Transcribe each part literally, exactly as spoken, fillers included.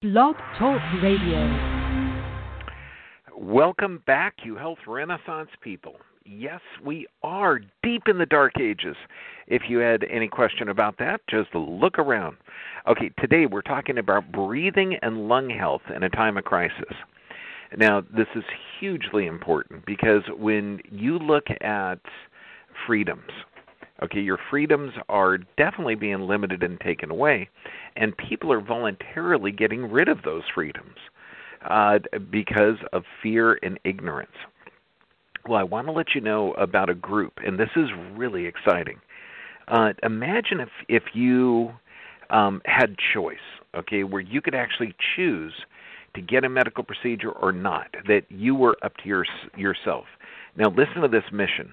Blog Talk Radio. Welcome back, you health renaissance people. Yes, we are deep in the dark ages. If you had any question about that, just look around. Okay, today we're talking about breathing and lung health in a time of crisis. Now, this is hugely important because when you look at freedoms, okay, your freedoms are definitely being limited and taken away, and people are voluntarily getting rid of those freedoms uh, because of fear and ignorance. Well, I want to let you know about a group, and this is really exciting. Uh, imagine if, if you um, had choice, okay, where you could actually choose to get a medical procedure or not, that you were up to your, yourself. Now, listen to this mission.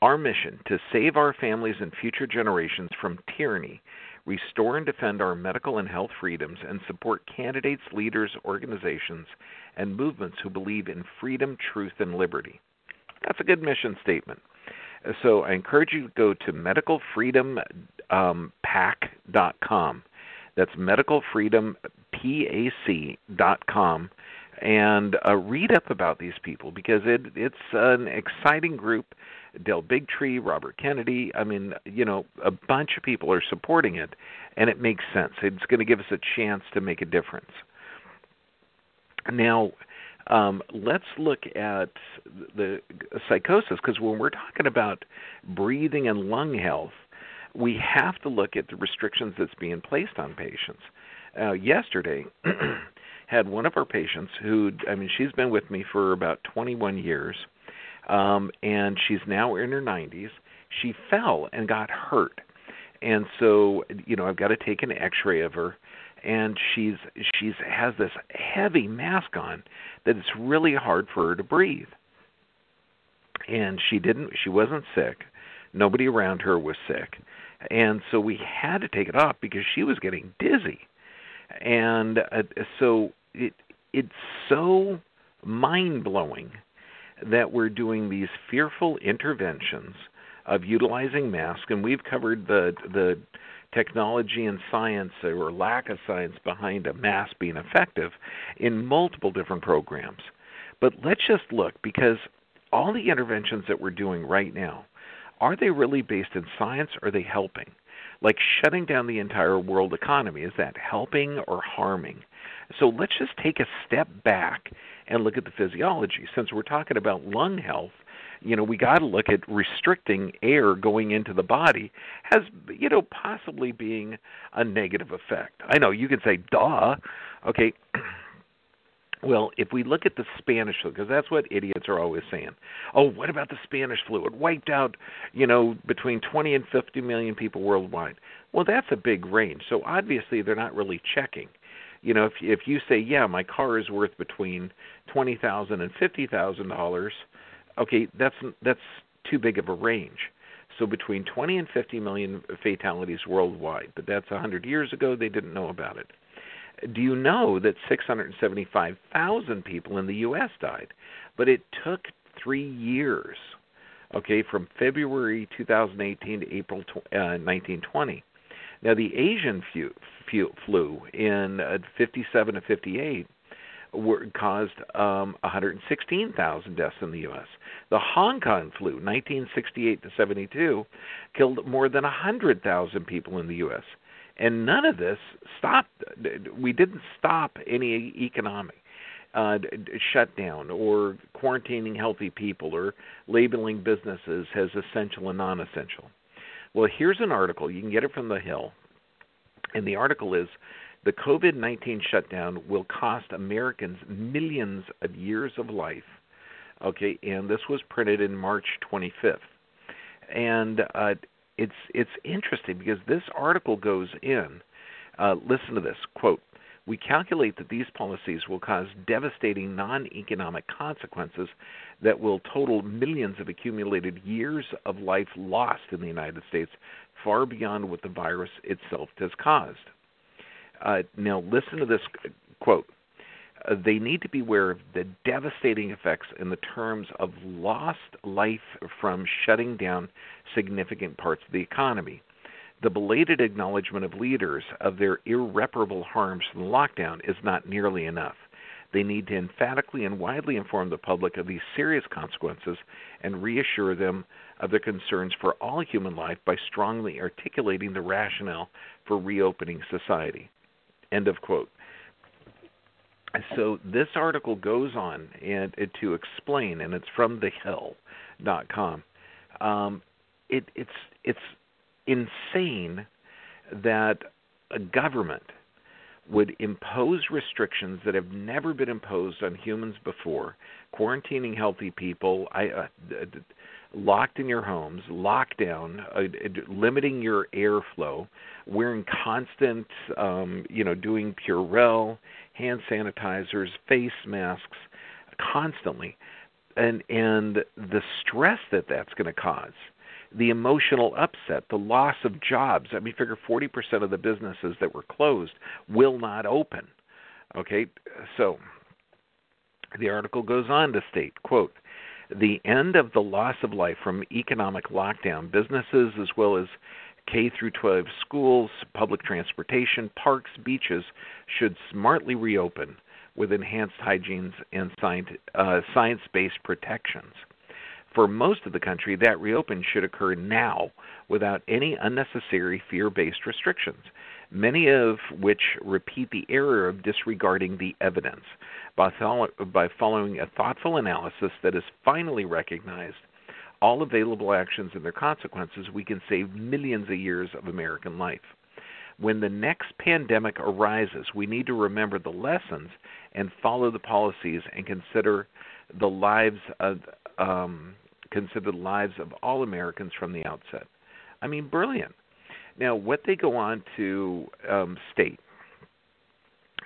Our mission to save our families and future generations from tyranny, restore and defend our medical and health freedoms, and support candidates, leaders, organizations, and movements who believe in freedom, truth, and liberty. That's a good mission statement. So I encourage you to go to medical freedom pac dot com. That's medical freedom pac dot com. And uh, read up about these people because it, it's an exciting group. Dell Big Tree, Robert Kennedy, I mean, you know, a bunch of people are supporting it, and it makes sense. It's going to give us a chance to make a difference. Now, um, let's look at the psychosis, because when we're talking about breathing and lung health, we have to look at the restrictions that's being placed on patients. Uh, yesterday... had one of our patients who, I mean, she's been with me for about twenty-one years, um, and she's now in her nineties. She fell and got hurt. And so, you know, I've got to take an x-ray of her, and she's she's has this heavy mask on that it's really hard for her to breathe. And she didn't, she wasn't sick. Nobody around her was sick. And so we had to take it off because she was getting dizzy. And uh, so it it's so mind-blowing that we're doing these fearful interventions of utilizing masks, and we've covered the the technology and science or lack of science behind a mask being effective in multiple different programs. But let's just look, because all the interventions that we're doing right now, are they really based in science? Are they helping? Like shutting down the entire world economy, is that helping or harming? So let's just take a step back and look at the physiology. Since we're talking about lung health, you know, we got to look at restricting air going into the body as, you know, possibly being a negative effect. I know you could say, duh. Okay. Well, if we look at the Spanish flu, because that's what idiots are always saying. Oh, what about the Spanish flu? It wiped out, you know, between twenty and fifty million people worldwide. Well, that's a big range. So obviously they're not really checking. You know, if if you say, yeah, my car is worth between twenty thousand dollars and fifty thousand dollars, okay, that's that's too big of a range. So between twenty and fifty million fatalities worldwide. But that's one hundred years ago. They didn't know about it. Do you know that six hundred seventy-five thousand people in the U S died? But it took three years, okay, from February two thousand eighteen to April uh, nineteen twenty. Now, the Asian flu in uh, fifty-seven to fifty-eight were, caused um, one hundred sixteen thousand deaths in the U S The Hong Kong flu, nineteen sixty-eight to seventy-two, killed more than one hundred thousand people in the U S, and none of this stopped. We didn't stop any economic uh, shutdown or quarantining healthy people or labeling businesses as essential and non-essential. Well, here's an article. You can get it from The Hill. And the article is, the COVID nineteen shutdown will cost Americans millions of years of life. Okay, and this was printed in March twenty-fifth. And uh It's it's interesting because this article goes in, uh, listen to this, quote, we calculate that these policies will cause devastating non-economic consequences that will total millions of accumulated years of life lost in the United States, far beyond what the virus itself has caused. Uh, now listen to this quote, uh, they need to be aware of the devastating effects in the terms of lost life from shutting down significant parts of the economy. The belated acknowledgement of leaders of their irreparable harms from the lockdown is not nearly enough. They need to emphatically and widely inform the public of these serious consequences and reassure them of their concerns for all human life by strongly articulating the rationale for reopening society." End of quote. So this article goes on and, and to explain, and it's from the hill dot com. Um, it, it's it's insane that a government would impose restrictions that have never been imposed on humans before, quarantining healthy people, I, uh, locked in your homes, lockdown, uh, limiting your airflow, wearing constant, um, you know, doing Purell, hand sanitizers, face masks constantly, and and the stress that that's going to cause, the emotional upset, the loss of jobs. I mean, figure forty percent of the businesses that were closed will not open. Okay, so the article goes on to state, quote, "The end of the loss of life from economic lockdown, businesses as well as K through twelve schools, public transportation, parks, beaches should smartly reopen with enhanced hygiene and science-based protections. For most of the country, that reopen should occur now without any unnecessary fear-based restrictions, many of which repeat the error of disregarding the evidence. By, thol- by following a thoughtful analysis that has finally recognized all available actions and their consequences, we can save millions of years of American life. When the next pandemic arises, we need to remember the lessons and follow the policies and consider the lives of... Um, consider the lives of all Americans from the outset." I mean, brilliant. Now, what they go on to um, state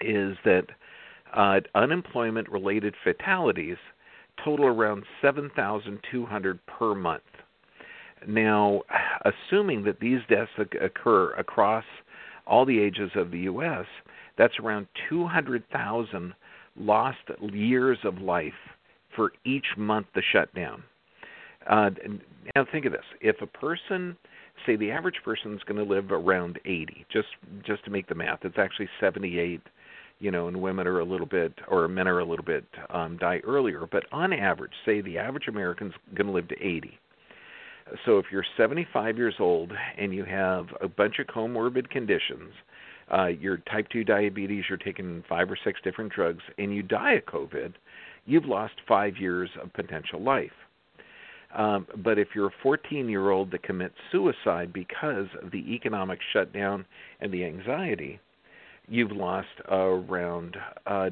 is that uh, unemployment-related fatalities total around seven thousand two hundred per month. Now, assuming that these deaths occur across all the ages of the U S, that's around two hundred thousand lost years of life for each month the shutdown. Uh, now think of this. If a person, say the average person is going to live around eighty, just just to make the math, it's actually seventy-eight, you know, and women are a little bit, or men are a little bit, um, die earlier. But on average, say the average American's going to live to eighty. So if you're seventy-five years old and you have a bunch of comorbid conditions, uh, your type two diabetes, you're taking five or six different drugs, and you die of COVID, you've lost five years of potential life. Um, but if you're a fourteen-year-old that commits suicide because of the economic shutdown and the anxiety, you've lost uh, around uh,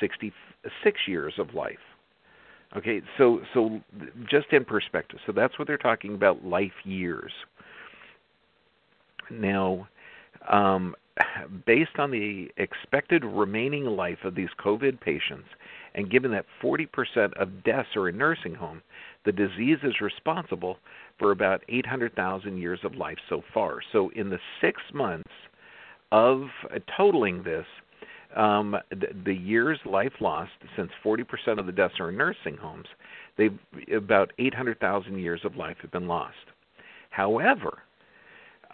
sixty-six years of life. Okay, so so just in perspective. So that's what they're talking about, life years. Now, um, based on the expected remaining life of these COVID patients, and given that forty percent of deaths are in nursing homes, the disease is responsible for about eight hundred thousand years of life so far. So in the six months of uh, totaling this, um, the, the years life lost, since forty percent of the deaths are in nursing homes, they've about eight hundred thousand years of life have been lost. However,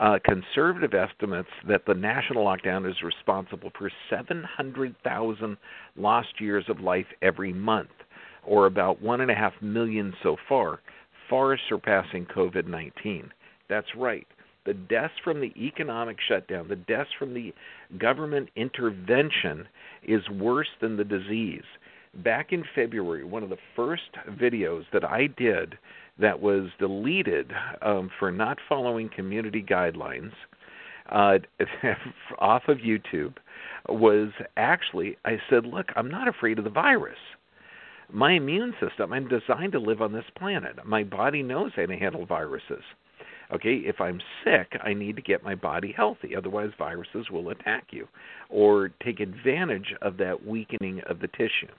Uh, conservative estimates that the national lockdown is responsible for seven hundred thousand lost years of life every month, or about one point five million so far, far surpassing COVID nineteen. That's right. The deaths from the economic shutdown, the deaths from the government intervention is worse than the disease. Back in February, one of the first videos that I did that was deleted um, for not following community guidelines uh, off of YouTube was actually, I said, look, I'm not afraid of the virus. My immune system, I'm designed to live on this planet. My body knows how to handle viruses. Okay, if I'm sick, I need to get my body healthy. Otherwise, viruses will attack you or take advantage of that weakening of the tissue.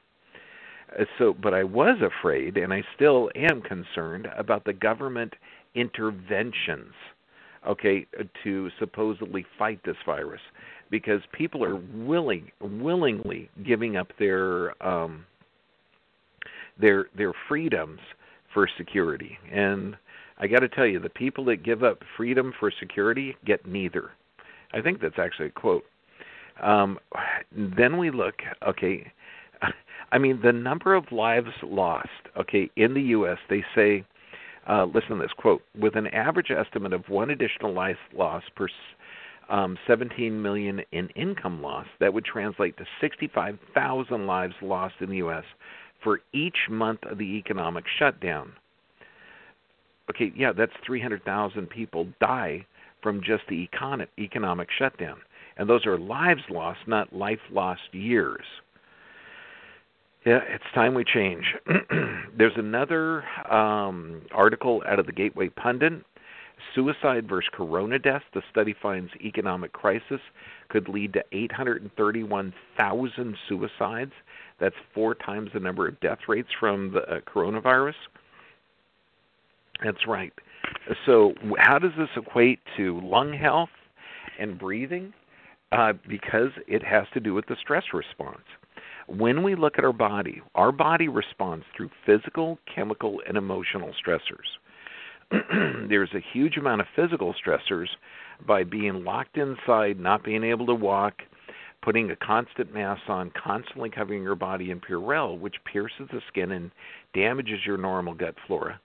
So, but I was afraid, and I still am concerned about the government interventions, okay, to supposedly fight this virus, because people are willing, willingly giving up their um, their their freedoms for security. And I got to tell you, the people that give up freedom for security get neither. I think that's actually a quote. Um, then we look, okay, I mean, the number of lives lost, okay, in the U S, they say, uh, listen to this quote, with an average estimate of one additional life loss per um, seventeen million in income loss, that would translate to sixty-five thousand lives lost in the U S for each month of the economic shutdown. Okay, yeah, that's three hundred thousand people die from just the econ- economic shutdown. And those are lives lost, not life lost years. Yeah, it's time we change. There's another um, article out of the Gateway Pundit, Suicide versus Corona Deaths. The study finds economic crisis could lead to eight hundred thirty-one thousand suicides. That's four times the number of death rates from the uh, coronavirus. That's right. So how does this equate to lung health and breathing? Uh, because it has to do with the stress response. When we look at our body, our body responds through physical, chemical, and emotional stressors. There's a huge amount of physical stressors by being locked inside, not being able to walk, putting a constant mask on, constantly covering your body in Purell, which pierces the skin and damages your normal gut flora.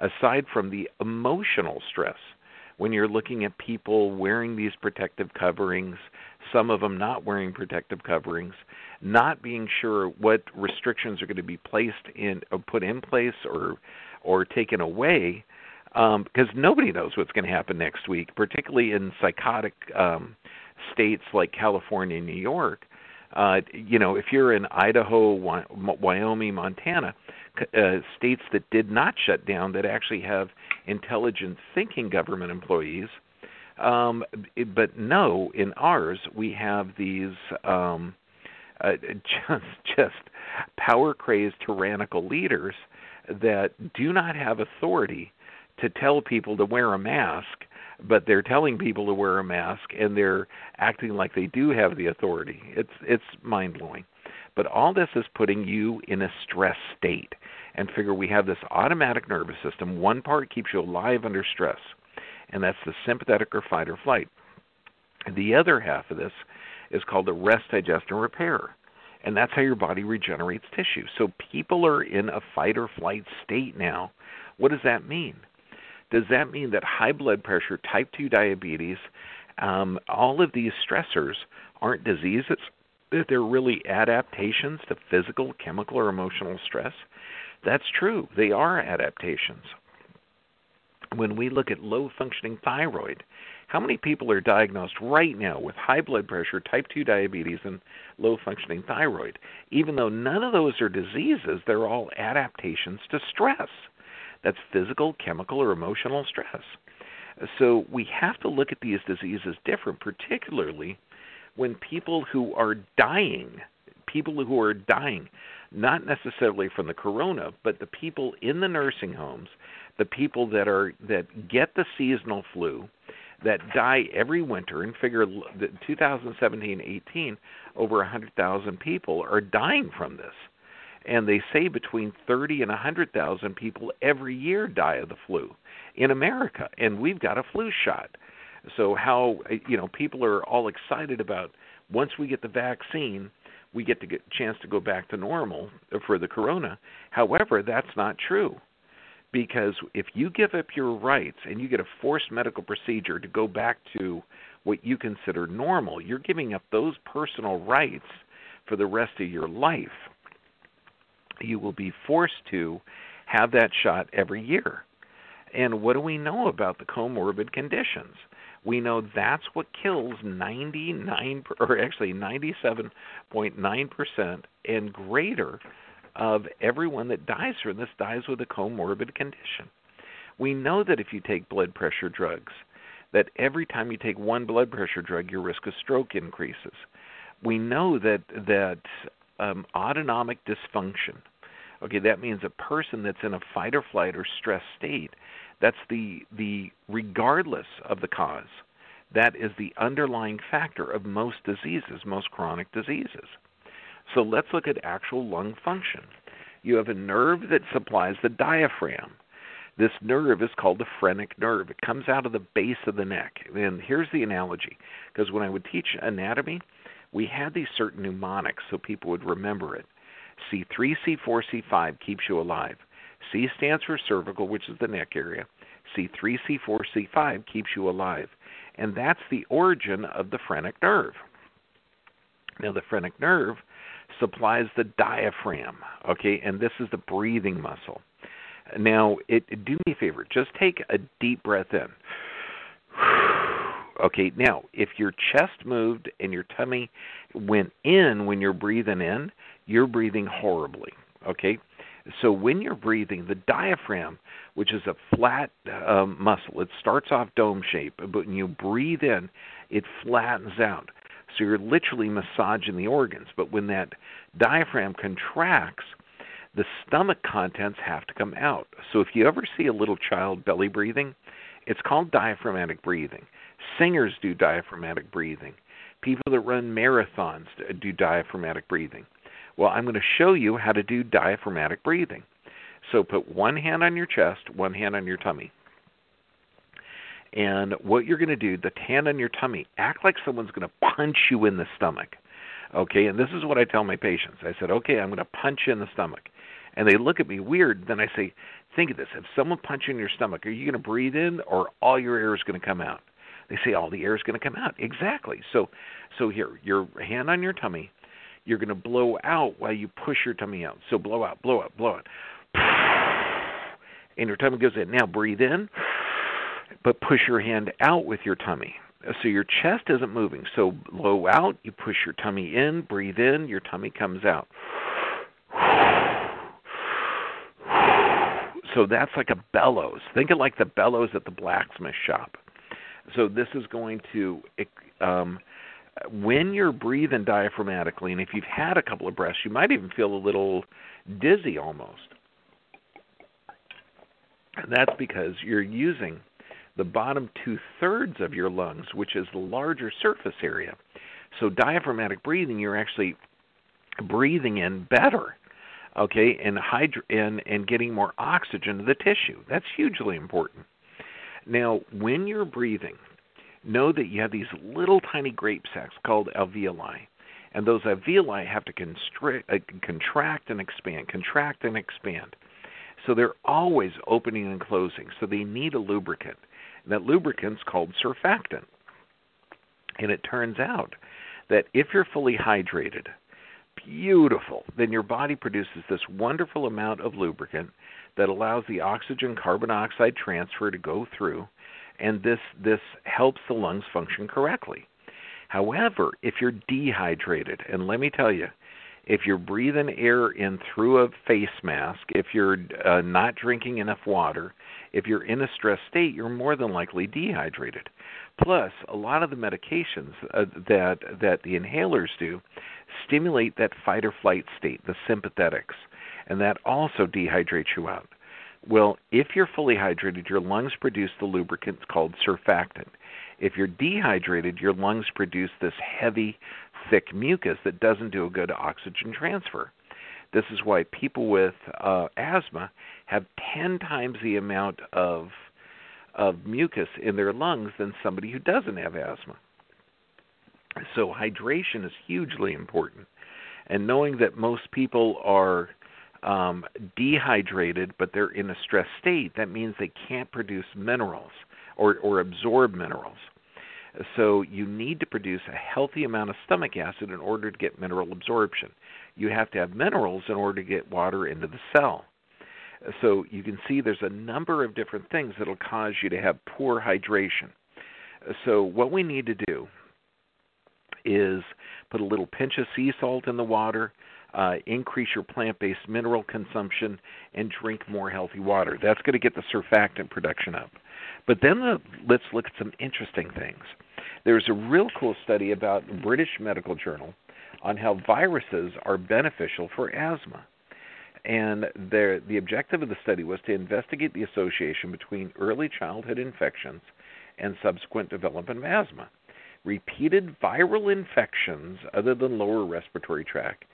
Aside from the emotional stress, when you're looking at people wearing these protective coverings, some of them not wearing protective coverings, not being sure what restrictions are going to be placed in, or put in place, or or taken away, um, because nobody knows what's going to happen next week, particularly in psychotic um, states like California and New York. Uh, you know, if you're in Idaho, Wyoming, Montana, uh, states that did not shut down, that actually have intelligent thinking government employees, um, but no, in ours we have these um, uh, just, just power-crazed, tyrannical leaders that do not have authority to tell people to wear a mask, but they're telling people to wear a mask, and they're acting like they do have the authority. It's it's mind-blowing. But all this is putting you in a stress state. And figure we have this automatic nervous system. One part keeps you alive under stress, and that's the sympathetic or fight or flight. The other half of this is called the rest, digest, and repair. And that's how your body regenerates tissue. So people are in a fight or flight state now. What does that mean? Does that mean that high blood pressure, type two diabetes, um, all of these stressors aren't diseases, that they're really adaptations to physical, chemical, or emotional stress? That's true. They are adaptations. When we look at low-functioning thyroid, how many people are diagnosed right now with high blood pressure, type two diabetes, and low-functioning thyroid? Even though none of those are diseases, they're all adaptations to stress. That's physical, chemical, or emotional stress. So we have to look at these diseases different, particularly when people who are dying, people who are dying, not necessarily from the corona, but the people in the nursing homes, the people that are that get the seasonal flu, that die every winter, and figure that two thousand seventeen eighteen, over one hundred thousand people are dying from this. And they say between thirty and one hundred thousand people every year die of the flu in America, and we've got a flu shot. So how, you know, people are all excited about once we get the vaccine, we get to get a chance to go back to normal for the corona. However, that's not true, because if you give up your rights and you get a forced medical procedure to go back to what you consider normal, you're giving up those personal rights for the rest of your life. You will be forced to have that shot every year. And what do we know about the comorbid conditions? We know that's what kills ninety-nine, or actually ninety-seven point nine percent and greater of everyone that dies from this dies with a comorbid condition. We know that if you take blood pressure drugs, that every time you take one blood pressure drug, your risk of stroke increases. We know that that um, autonomic dysfunction. Okay, that means a person that's in a fight or flight or stress state, that's the the regardless of the cause, that is the underlying factor of most diseases, most chronic diseases. So let's look at actual lung function. You have a nerve that supplies the diaphragm. This nerve is called the phrenic nerve. It comes out of the base of the neck. And here's the analogy, because when I would teach anatomy, we had these certain mnemonics so people would remember it. C three, C four, C five keeps you alive. C stands for cervical, which is the neck area. C three, C four, C five keeps you alive. And that's the origin of the phrenic nerve. Now, the phrenic nerve supplies the diaphragm, okay, and this is the breathing muscle. Now, it, do me a favor. Just take a deep breath in. Okay, now, if your chest moved and your tummy went in when you're breathing in, you're breathing horribly, okay? So when you're breathing, the diaphragm, which is a flat uh, muscle, it starts off dome shape, but when you breathe in, it flattens out. So you're literally massaging the organs. But when that diaphragm contracts, the stomach contents have to come out. So if you ever see a little child belly breathing, it's called diaphragmatic breathing. Singers do diaphragmatic breathing. People that run marathons do diaphragmatic breathing. Well, I'm going to show you how to do diaphragmatic breathing. So put one hand on your chest, one hand on your tummy. And what you're going to do, the hand on your tummy, act like someone's going to punch you in the stomach. Okay, and this is what I tell my patients. I said, okay, I'm going to punch you in the stomach. And they look at me weird. Then I say, think of this. If someone punches you in your stomach, are you going to breathe in or all your air is going to come out? They say, all the air is going to come out. Exactly. So, so here, your hand on your tummy, you're going to blow out while you push your tummy out. So blow out, blow out, blow out. And your tummy goes in. Now breathe in, but push your hand out with your tummy. So your chest isn't moving. So blow out, you push your tummy in, breathe in, your tummy comes out. So that's like a bellows. Think of like the bellows at the blacksmith shop. So this is going to, um, when you're breathing diaphragmatically, and if you've had a couple of breaths, you might even feel a little dizzy almost. And that's because you're using the bottom two-thirds of your lungs, which is the larger surface area. So diaphragmatic breathing, you're actually breathing in better, okay, and, hydro- and, and getting more oxygen to the tissue. That's hugely important. Now, when you're breathing, know that you have these little tiny grape sacs called alveoli, and those alveoli have to constrict, uh, contract and expand, contract and expand. So they're always opening and closing, so they need a lubricant. And that lubricant's called surfactant. And it turns out that if you're fully hydrated, beautiful, then your body produces this wonderful amount of lubricant that allows the oxygen-carbon dioxide transfer to go through, and this, this helps the lungs function correctly. However, if you're dehydrated, and let me tell you, if you're breathing air in through a face mask, if you're uh, not drinking enough water, if you're in a stressed state, you're more than likely dehydrated. Plus, a lot of the medications uh, that that the inhalers do stimulate that fight or flight state, the sympathetics, and that also dehydrates you out. Well, if you're fully hydrated, your lungs produce the lubricant called surfactant. If you're dehydrated, your lungs produce this heavy, thick mucus that doesn't do a good oxygen transfer. This is why people with uh, asthma have ten times the amount of, of mucus in their lungs than somebody who doesn't have asthma. So hydration is hugely important. And knowing that most people are um, dehydrated, but they're in a stressed state, that means they can't produce minerals or, or absorb minerals. So you need to produce a healthy amount of stomach acid in order to get mineral absorption. You have to have minerals in order to get water into the cell. So you can see there's a number of different things that will cause you to have poor hydration. So what we need to do is put a little pinch of sea salt in the water, uh, increase your plant-based mineral consumption, and drink more healthy water. That's going to get the surfactant production up. But then the, let's look at some interesting things. There's a real cool study about the British Medical Journal on how viruses are beneficial for asthma. And the, the objective of the study was to investigate the association between early childhood infections and subsequent development of asthma. Repeated viral infections other than lower respiratory tract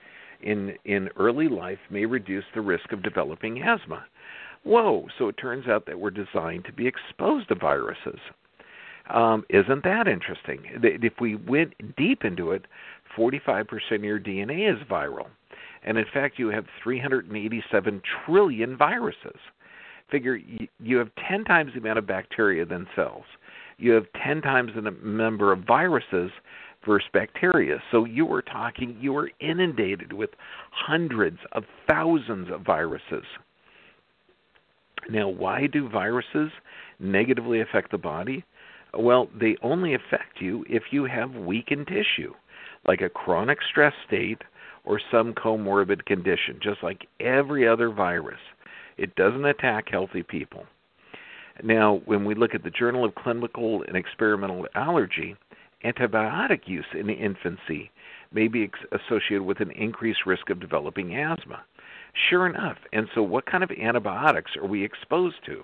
in, in early life may reduce the risk of developing asthma. Whoa, so it turns out that we're designed to be exposed to viruses. Um, isn't that interesting? If we went deep into it, forty-five percent of your D N A is viral. And in fact, you have three hundred eighty-seven trillion viruses. Figure you have ten times the amount of bacteria than cells. You have ten times the number of viruses versus bacteria. So you were talking, you were inundated with hundreds of thousands of viruses. Now, why do viruses negatively affect the body? Well, they only affect you if you have weakened tissue, like a chronic stress state or some comorbid condition, just like every other virus. It doesn't attack healthy people. Now, when we look at the Journal of Clinical and Experimental Allergy, antibiotic use in infancy may be associated with an increased risk of developing asthma. Sure enough, and so what kind of antibiotics are we exposed to?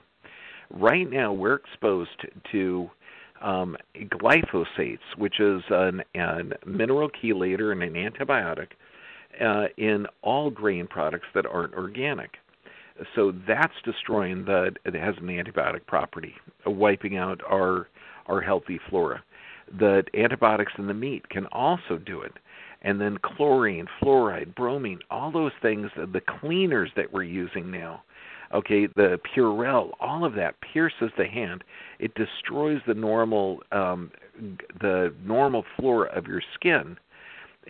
Right now, we're exposed to um, glyphosates, which is a mineral chelator and an antibiotic uh, in all grain products that aren't organic. So that's destroying the, it has an antibiotic property, wiping out our our healthy flora. The antibiotics in the meat can also do it. And then chlorine, fluoride, bromine, all those things, the cleaners that we're using now, okay, the Purell, all of that pierces the hand. It destroys the normal um, the normal flora of your skin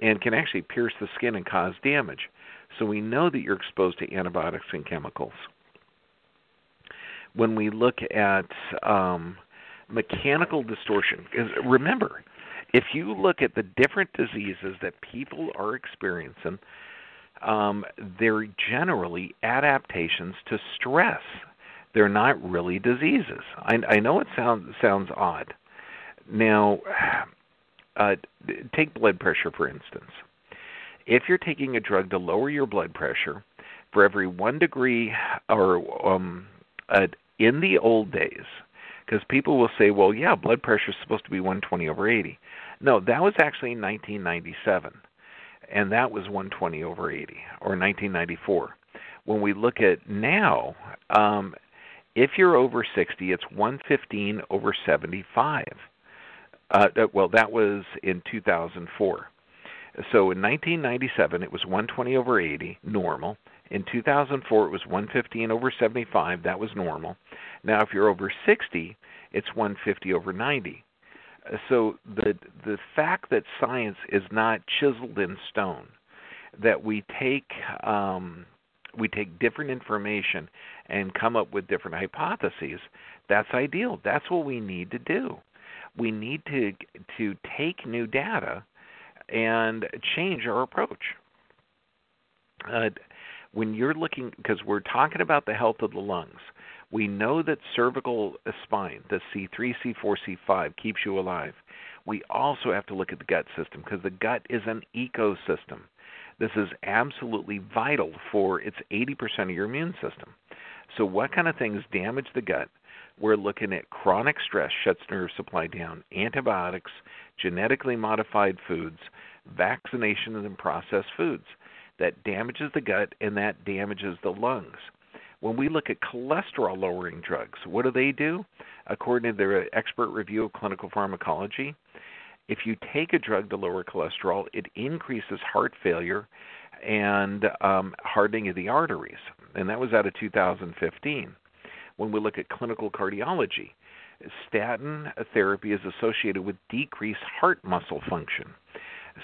and can actually pierce the skin and cause damage. So we know that you're exposed to antibiotics and chemicals. When we look at um, mechanical distortion, remember, if you look at the different diseases that people are experiencing, um, they're generally adaptations to stress. They're not really diseases. I, I know it sound, sounds odd. Now, uh, take blood pressure, for instance. If you're taking a drug to lower your blood pressure, for every one degree or um, uh, in the old days, because people will say, well, yeah, blood pressure is supposed to be one twenty over eighty. No, that was actually in nineteen ninety-seven, and that was one twenty over eighty, or nineteen ninety-four. When we look at now, um, if you're over sixty, it's one fifteen over seventy-five. Uh, well, that was in two thousand four. So in nineteen ninety-seven, it was one twenty over eighty, normal. In two thousand four, it was one fifteen over seventy-five. That was normal. Now, if you're over sixty, it's one fifty over ninety. So the the fact that science is not chiseled in stone, that we take um, we take different information and come up with different hypotheses, that's ideal. That's what we need to do. We need to to take new data and change our approach. Uh, when you're looking, because we're talking about the health of the lungs, we know that cervical spine, the C three, C four, C five, keeps you alive. We also have to look at the gut system, because the gut is an ecosystem. This is absolutely vital for, it's eighty percent of your immune system. So what kind of things damage the gut? We're looking at chronic stress shuts nerve supply down, antibiotics, genetically modified foods, vaccinations, and processed foods. That damages the gut, and that damages the lungs. When we look at cholesterol-lowering drugs, what do they do? According to their expert review of clinical pharmacology, if you take a drug to lower cholesterol, it increases heart failure and um, hardening of the arteries. And that was out of two thousand fifteen. When we look at clinical cardiology, statin therapy is associated with decreased heart muscle function.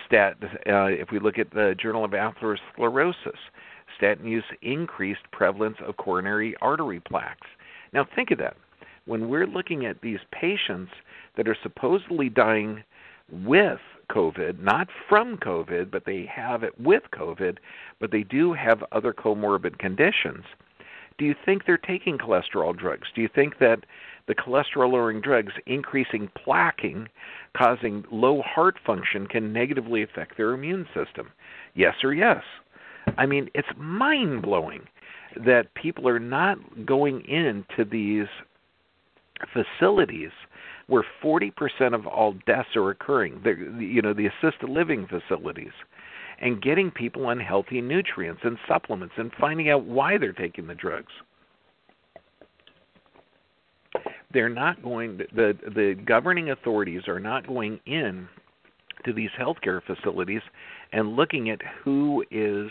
Stat, uh, if we look at the Journal of Atherosclerosis, statin use increased prevalence of coronary artery plaques. Now think of that. When we're looking at these patients that are supposedly dying with COVID, not from COVID, but they have it with COVID, but they do have other comorbid conditions, do you think they're taking cholesterol drugs? Do you think that the cholesterol-lowering drugs, increasing plaquing, causing low heart function, can negatively affect their immune system? Yes or yes? I mean, it's mind-blowing that people are not going into these facilities where forty percent of all deaths are occurring, they're, you know, the assisted living facilities, and getting people on healthy nutrients and supplements and finding out why they're taking the drugs. They're not going, the, the governing authorities are not going in to these healthcare facilities and looking at who is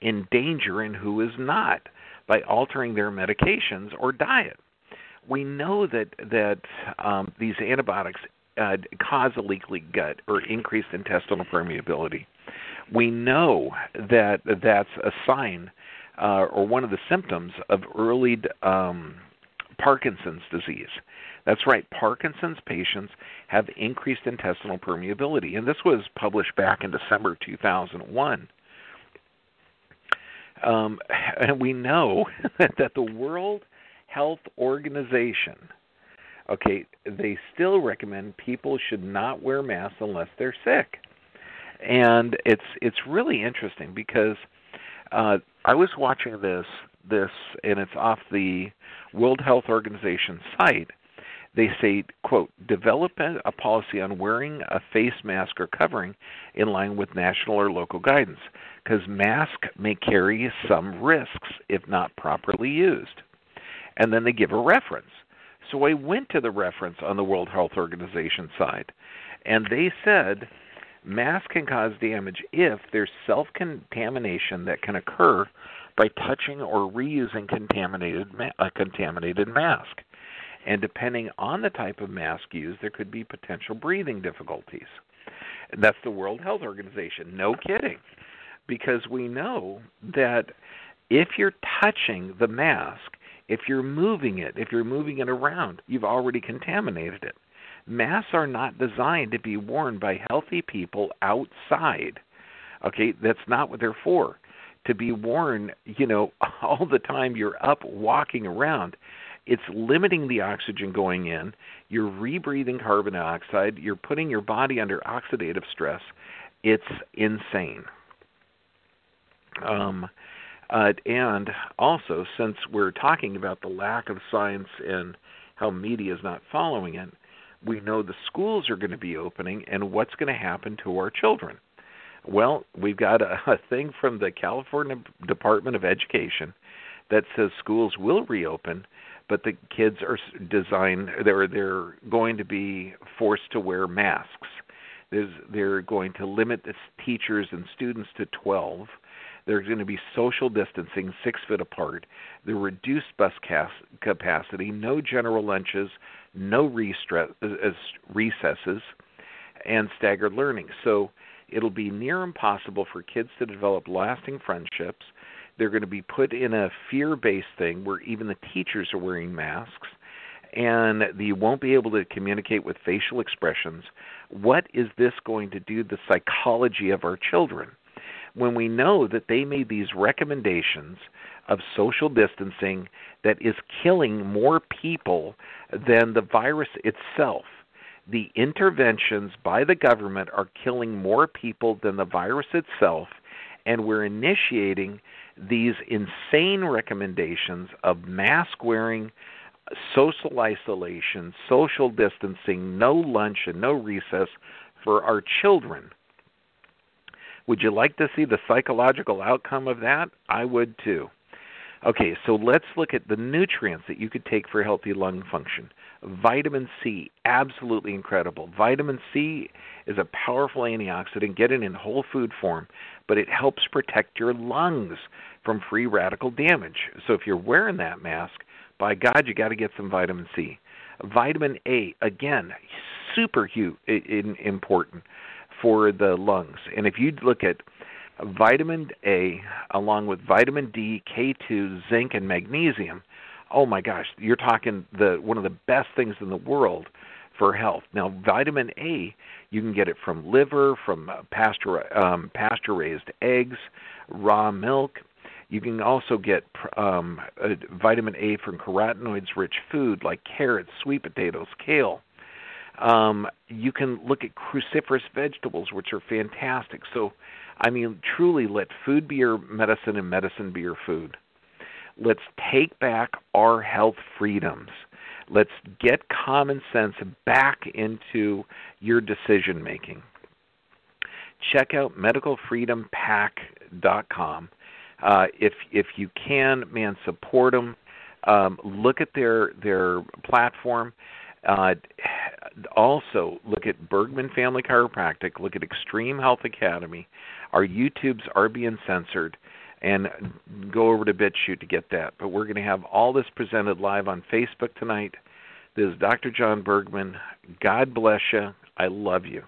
in danger and who is not by altering their medications or diet. We know that, that um, these antibiotics uh, cause a leaky gut or increased intestinal permeability. We know that that's a sign uh, or one of the symptoms of early um, Parkinson's disease. That's right. Parkinson's patients have increased intestinal permeability. And this was published back in December two thousand one. Um, and we know that the World Health Organization, okay, they still recommend people should not wear masks unless they're sick. And it's it's really interesting because uh, I was watching this, this, and it's off the World Health Organization site. They say, quote, develop a policy on wearing a face mask or covering in line with national or local guidance, because masks may carry some risks if not properly used. And then they give a reference. So I went to the reference on the World Health Organization side, and they said masks can cause damage if there's self-contamination that can occur by touching or reusing contaminated ma- a contaminated mask. And depending on the type of mask used, there could be potential breathing difficulties. And that's the World Health Organization. No kidding. Because we know that if you're touching the mask, if you're moving it, if you're moving it around, you've already contaminated it. Masks are not designed to be worn by healthy people outside. Okay, that's not what they're for. To be worn, you know, all the time you're up walking around, it's limiting the oxygen going in. You're rebreathing carbon dioxide. You're putting your body under oxidative stress. It's insane. Um, uh, and also, since we're talking about the lack of science and how media is not following it, we know the schools are going to be opening, and what's going to happen to our children? Well, we've got a, a thing from the California Department of Education that says schools will reopen, but the kids are designed, they're, they're going to be forced to wear masks. There's, they're going to limit the teachers and students to twelve. There's going to be social distancing, six feet apart. The reduced bus cas- capacity, no general lunches, no restre- uh, recesses, and staggered learning. So it'll be near impossible for kids to develop lasting friendships. They're going to be put in a fear-based thing where even the teachers are wearing masks, and you won't be able to communicate with facial expressions. What is this going to do to the psychology of our children? When we know that they made these recommendations of social distancing that is killing more people than the virus itself. The interventions by the government are killing more people than the virus itself, and we're initiating these insane recommendations of mask wearing, social isolation, social distancing, no lunch and no recess for our children. Would you like to see the psychological outcome of that? I would too. Okay, so let's look at the nutrients that you could take for healthy lung function. Vitamin C, absolutely incredible. Vitamin C is a powerful antioxidant. Get it in whole food form, but it helps protect your lungs from free radical damage. So if you're wearing that mask, by God, you got to get some vitamin C. Vitamin A, again, super huge, important for the lungs. And if you look at vitamin A along with vitamin D, K two, zinc, and magnesium, oh my gosh, you're talking the one of the best things in the world for health. Now, vitamin A, you can get it from liver, from pasture, um, pasture-raised eggs, raw milk. You can also get um, vitamin A from carotenoids-rich food like carrots, sweet potatoes, kale. Um, you can look at cruciferous vegetables, which are fantastic. So, I mean, truly let food be your medicine and medicine be your food. Let's take back our health freedoms. Let's get common sense back into your decision making. Check out medical freedom pac dot com. Uh, if, if you can, man, support them. Um, look at their their platform. Uh, also, look at Bergman Family Chiropractic. Look at Extreme Health Academy. Our YouTubes are being censored. And go over to BitChute to get that. But we're going to have all this presented live on Facebook tonight. This is Doctor John Bergman. God bless you. I love you.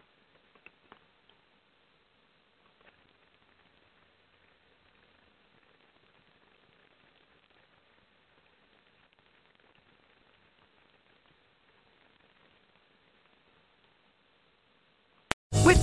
With